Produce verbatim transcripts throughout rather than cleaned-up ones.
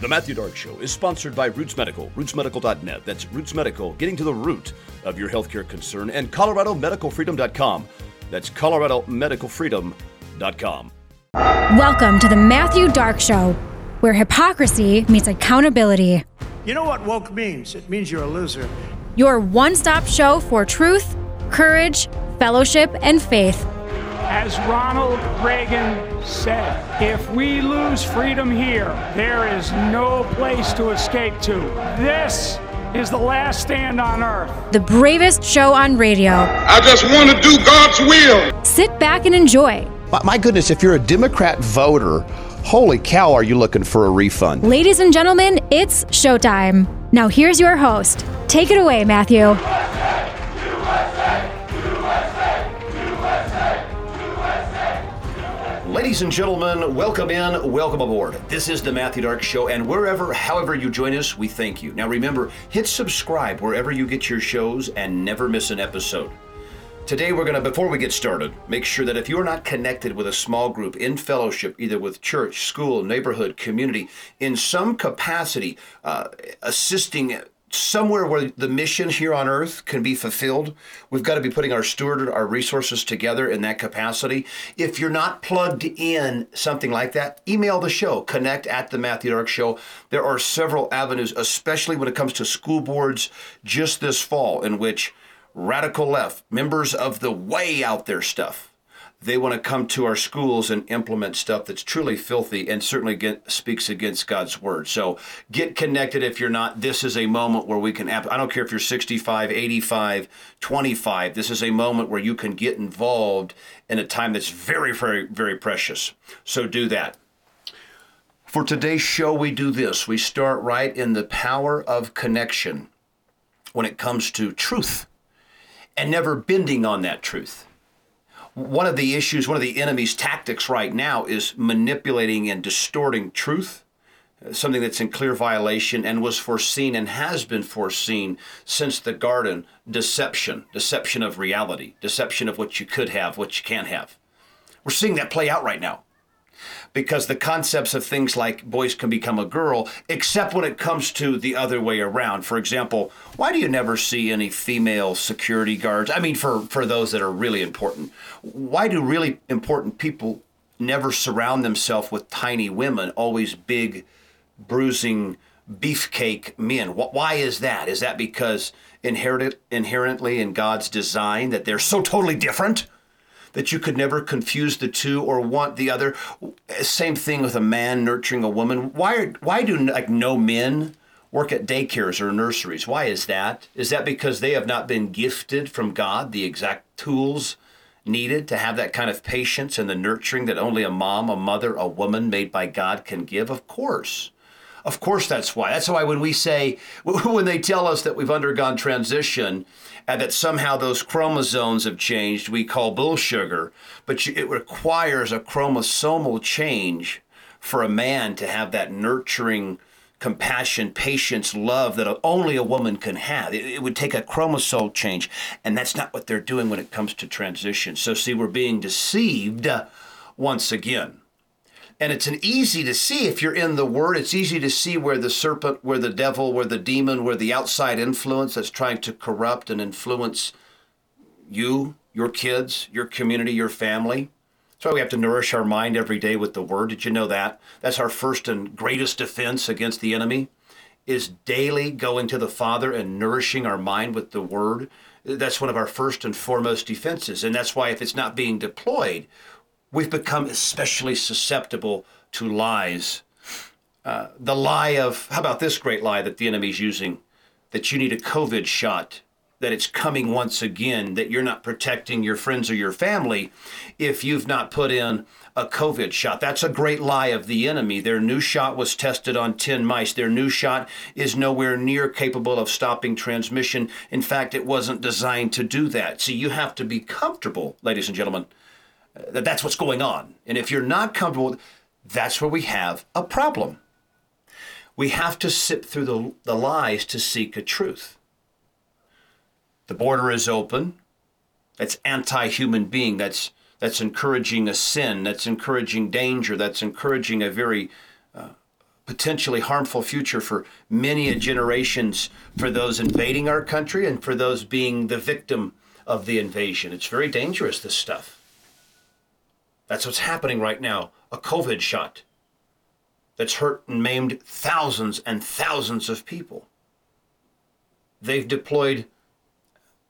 The Matthew Dark Show is sponsored by Roots Medical, roots medical dot net. That's Roots Medical, getting to the root of your healthcare concern, and Colorado Medical Freedom dot com. That's Colorado Medical Freedom dot com. Welcome to The Matthew Dark Show, where hypocrisy meets accountability. You know what woke means? It means you're a loser. Your one-stop show for truth, courage, fellowship, and faith. As Ronald Reagan said, if we lose freedom here, there is no place to escape to. This is the last stand on earth. The bravest show on radio. I just want to do God's will. Sit back and enjoy. My goodness, if you're a Democrat voter, holy cow, are you looking for a refund? Ladies and gentlemen, it's showtime. Now here's your host. Take it away, Matthew. Ladies and gentlemen, welcome in, welcome aboard. This is The Matthew Dark Show, and wherever, however you join us, we thank you. Now remember, hit subscribe wherever you get your shows and never miss an episode. Today we're going to, before we get started, make sure that if you're not connected with a small group in fellowship, either with church, school, neighborhood, community, in some capacity, uh, assisting somewhere where the mission here on earth can be fulfilled, we've got to be putting our steward, our resources together in that capacity. If you're not plugged in something like that, email the show, connect at the Matthew Dark Show. There are several avenues, especially when it comes to school boards just this fall, in which radical left, members of the way out there stuff, they want to come to our schools and implement stuff that's truly filthy and certainly get, speaks against God's word. So get connected if you're not. This is a moment where we can, I don't care if you're sixty-five, eighty-five, twenty-five, this is a moment where you can get involved in a time that's very, very, very precious. So do that. For today's show, we do this. We start right in the power of connection when it comes to truth and never bending on that truth. One of the issues, one of the enemy's tactics right now is manipulating and distorting truth, something that's in clear violation and was foreseen and has been foreseen since the garden, deception, deception of reality, deception of what you could have, what you can't have. We're seeing that play out right now because the concepts of things like boys can become a girl, except when it comes to the other way around. For example, why do you never see any female security guards? I mean, for, for those that are really important, why do really important people never surround themselves with tiny women, always big, bruising, beefcake men? Why is that? Is that because inherited, inherently in God's design that they're so totally different that you could never confuse the two or want the other? Same thing with a man nurturing a woman. Why are, why do like no men work at daycares or nurseries? Why is that? Is that because they have not been gifted from God the exact tools needed to have that kind of patience and the nurturing that only a mom, a mother, a woman made by God can give? Of course. Of course that's why. That's why when we say, when they tell us that we've undergone transition and that somehow those chromosomes have changed, we call bull sugar, but it requires a chromosomal change for a man to have that nurturing compassion, patience, love that only a woman can have. It, it would take a chromosome change, and that's not what they're doing when it comes to transition. So see, we're being deceived once again. And it's an easy to see if you're in the Word. It's easy to see where the serpent, where the devil, where the demon, where the outside influence that's trying to corrupt and influence you, your kids, your community, your family. That's why we have to nourish our mind every day with the Word. Did you know that? That's our first and greatest defense against the enemy, is daily going to the Father and nourishing our mind with the Word. That's one of our first and foremost defenses. And that's why if it's not being deployed, we've become especially susceptible to lies. Uh, the lie of, how about this great lie that the enemy's using? That you need a COVID shot, that it's coming once again, that you're not protecting your friends or your family if you've not put in a COVID shot. That's a great lie of the enemy. Their new shot was tested on ten mice. Their new shot is nowhere near capable of stopping transmission. In fact, it wasn't designed to do that. So you have to be comfortable, ladies and gentlemen, that that's what's going on. And if you're not comfortable, that's where we have a problem. We have to sift through the, the lies to seek a truth. The border is open. That's anti-human being. That's that's encouraging a sin. That's encouraging danger. That's encouraging a very uh, potentially harmful future for many generations for those invading our country and for those being the victim of the invasion. It's very dangerous, this stuff. That's what's happening right now. A COVID shot that's hurt and maimed thousands and thousands of people. They've deployed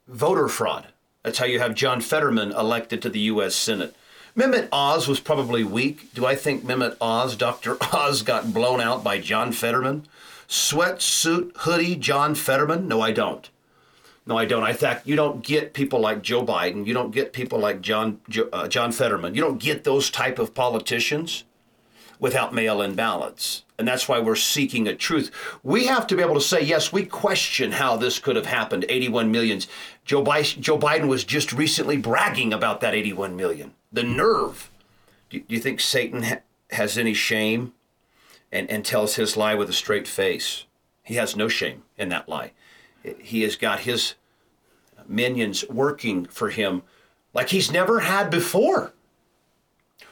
voter fraud. That's how you have John Fetterman elected to the U S Senate. Mehmet Oz was probably weak. Do I think Mehmet Oz, Doctor Oz, got blown out by John Fetterman? Sweatsuit, hoodie, John Fetterman? No, I don't. No, I don't. I think you don't get people like Joe Biden. You don't get people like John uh, John Fetterman. You don't get those type of politicians without mail-in ballots. And that's why we're seeking a truth. We have to be able to say, yes, we question how this could have happened, eighty-one million. Joe Biden was just recently bragging about that eighty-one million. The nerve. Do you think Satan ha- has any shame and, and tells his lie with a straight face? He has no shame in that lie. He has got his minions working for him like he's never had before.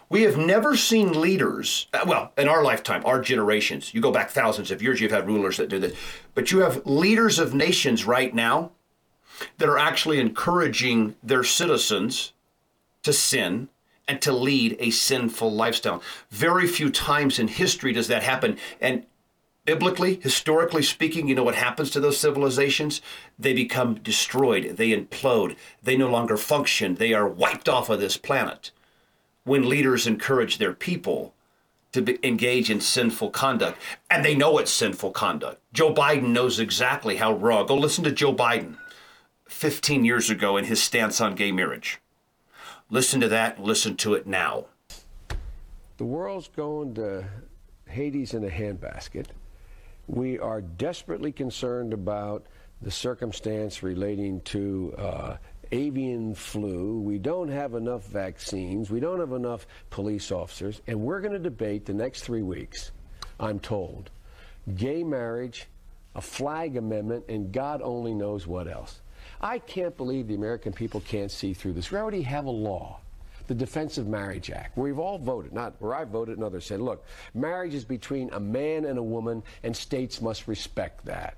We have never seen leaders, well, in our lifetime, our generations, you go back thousands of years, you've had rulers that do this, but you have leaders of nations right now that are actually encouraging their citizens to sin and to lead a sinful lifestyle. Very few times in history does that happen. And biblically, historically speaking, you know what happens to those civilizations? They become destroyed. They implode. They no longer function. They are wiped off of this planet. When leaders encourage their people to be, engage in sinful conduct, and they know it's sinful conduct. Joe Biden knows exactly how wrong. Go listen to Joe Biden fifteen years ago and his stance on gay marriage. Listen to that, listen to it now. The world's going to Hades in a handbasket. We are desperately concerned about the circumstance relating to uh, avian flu. We don't have enough vaccines. We don't have enough police officers. And we're going to debate the next three weeks, I'm told, gay marriage, a flag amendment, and God only knows what else. I can't believe the American people can't see through this. We already have a law, the Defense of Marriage Act, where we've all voted, not where I voted and others said, look, marriage is between a man and a woman, and states must respect that.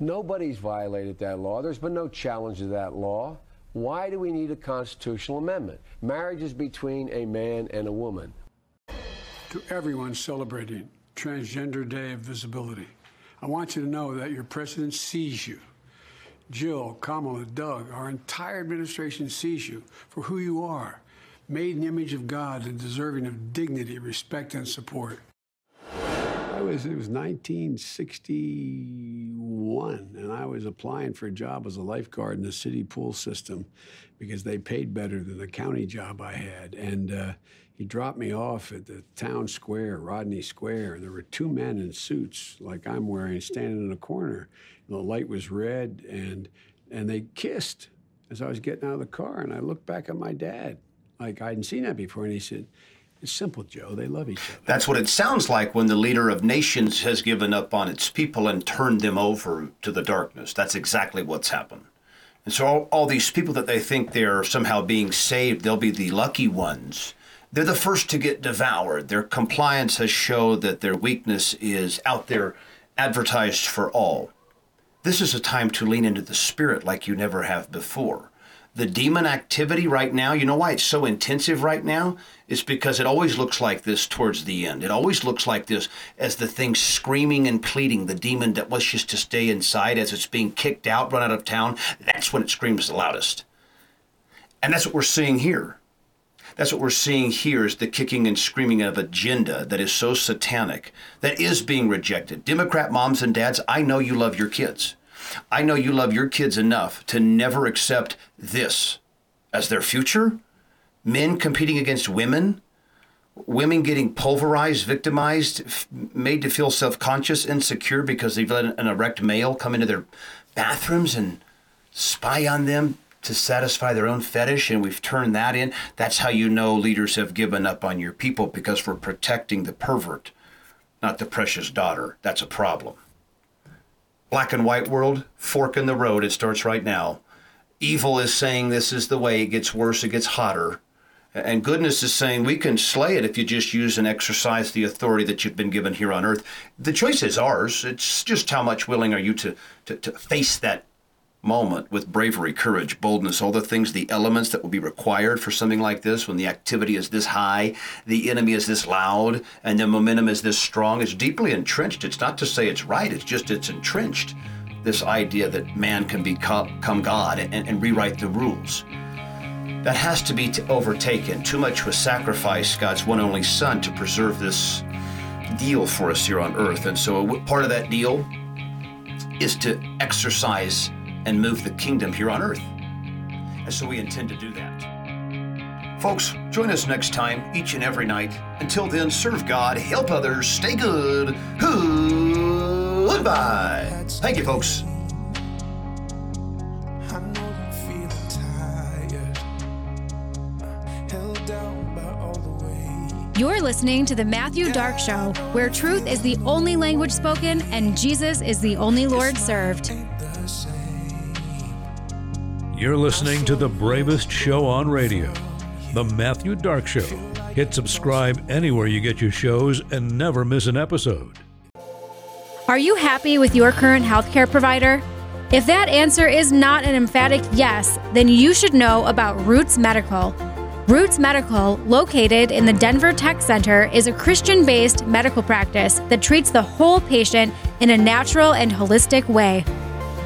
Nobody's violated that law. There's been no challenge to that law. Why do we need a constitutional amendment? Marriage is between a man and a woman. To everyone celebrating Transgender Day of Visibility, I want you to know that your president sees you. Jill, Kamala, Doug, our entire administration sees you for who you are, made in the image of God and deserving of dignity, respect, and support. I was, it was nineteen sixty-one, and I was applying for a job as a lifeguard in the city pool system because they paid better than the county job I had. And uh, he dropped me off at the town square, Rodney Square. There were two men in suits, like I'm wearing, standing in a corner. The light was red, and and they kissed as I was getting out of the car. And I looked back at my dad, like I hadn't seen that before. And he said, it's simple, Joe. They love each other. That's what it sounds like when the leader of nations has given up on its people and turned them over to the darkness. That's exactly what's happened. And so all, all these people that they think they're somehow being saved, they'll be the lucky ones. They're the first to get devoured. Their compliance has shown that their weakness is out there advertised for all. This is a time to lean into the spirit like you never have before. The demon activity right now, you know why it's so intensive right now? It's because it always looks like this towards the end. It always looks like this as the thing screaming and pleading, the demon that wants just to stay inside as it's being kicked out, run out of town. That's when it screams the loudest. And that's what we're seeing here. That's what we're seeing here is the kicking and screaming of agenda that is so satanic, that is being rejected. Democrat moms and dads, I know you love your kids. I know you love your kids enough to never accept this as their future. Men competing against women, women getting pulverized, victimized, f- made to feel self-conscious, insecure because they've let an erect male come into their bathrooms and spy on them to satisfy their own fetish, and we've turned that in. That's how you know leaders have given up on your people, because we're protecting the pervert, not the precious daughter. That's a problem. Black and white world, fork in the road. It starts right now. Evil is saying this is the way. It gets worse, it gets hotter. And goodness is saying we can slay it if you just use and exercise the authority that you've been given here on earth. The choice is ours. It's just how much willing are you to, to, to face that moment with bravery, courage, boldness, all the things, the elements that will be required for something like this when the activity is this high, the enemy is this loud, and the momentum is this strong. It's deeply entrenched. It's not to say it's right. It's just it's entrenched, this idea that man can become God and, and rewrite the rules. That has to be overtaken. Too much was sacrificed, God's one only son, to preserve this deal for us here on earth. And so part of that deal is to exercise and move the kingdom here on earth. And so we intend to do that. Folks, join us next time, each and every night. Until then, serve God, help others, stay good. Goodbye. Thank you, folks. You're listening to The Matthew Dark Show, where truth is the only language spoken and Jesus is the only Lord served. You're listening to the bravest show on radio, The Matthew Dark Show. Hit subscribe anywhere you get your shows and never miss an episode. Are you happy with your current healthcare provider? If that answer is not an emphatic yes, then you should know about Roots Medical. Roots Medical, located in the Denver Tech Center, is a Christian-based medical practice that treats the whole patient in a natural and holistic way.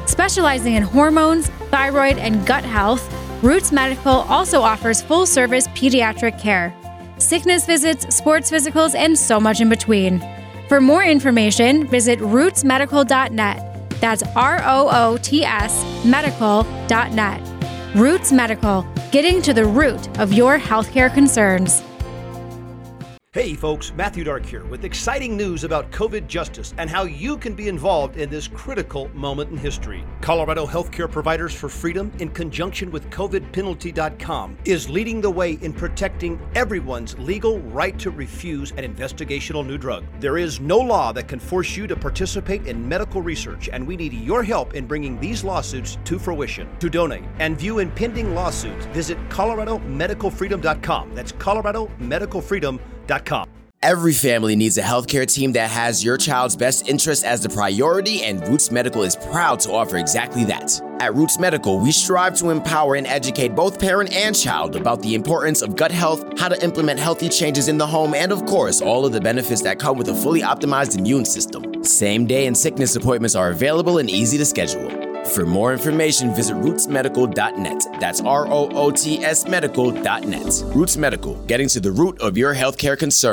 Specializing in hormones, thyroid, and gut health, Roots Medical also offers full-service pediatric care, sickness visits, sports physicals, and so much in between. For more information, visit roots medical dot net. That's R O O T S medical dot net. Roots Medical. Getting to the root of your healthcare concerns. Hey folks, Matthew Dark here with exciting news about COVID justice and how you can be involved in this critical moment in history. Colorado Healthcare Providers for Freedom, in conjunction with covid penalty dot com, is leading the way in protecting everyone's legal right to refuse an investigational new drug. There is no law that can force you to participate in medical research, and we need your help in bringing these lawsuits to fruition. To donate and view impending lawsuits, visit colorado medical freedom dot com. That's colorado medical freedom dot com. Every family needs a healthcare team that has your child's best interests as the priority, and Roots Medical is proud to offer exactly that. At Roots Medical, we strive to empower and educate both parent and child about the importance of gut health, how to implement healthy changes in the home, and of course, all of the benefits that come with a fully optimized immune system. Same-day and sickness appointments are available and easy to schedule. For more information, visit roots medical dot net. That's R O O T S medical dot net. Roots Medical, getting to the root of your healthcare concern.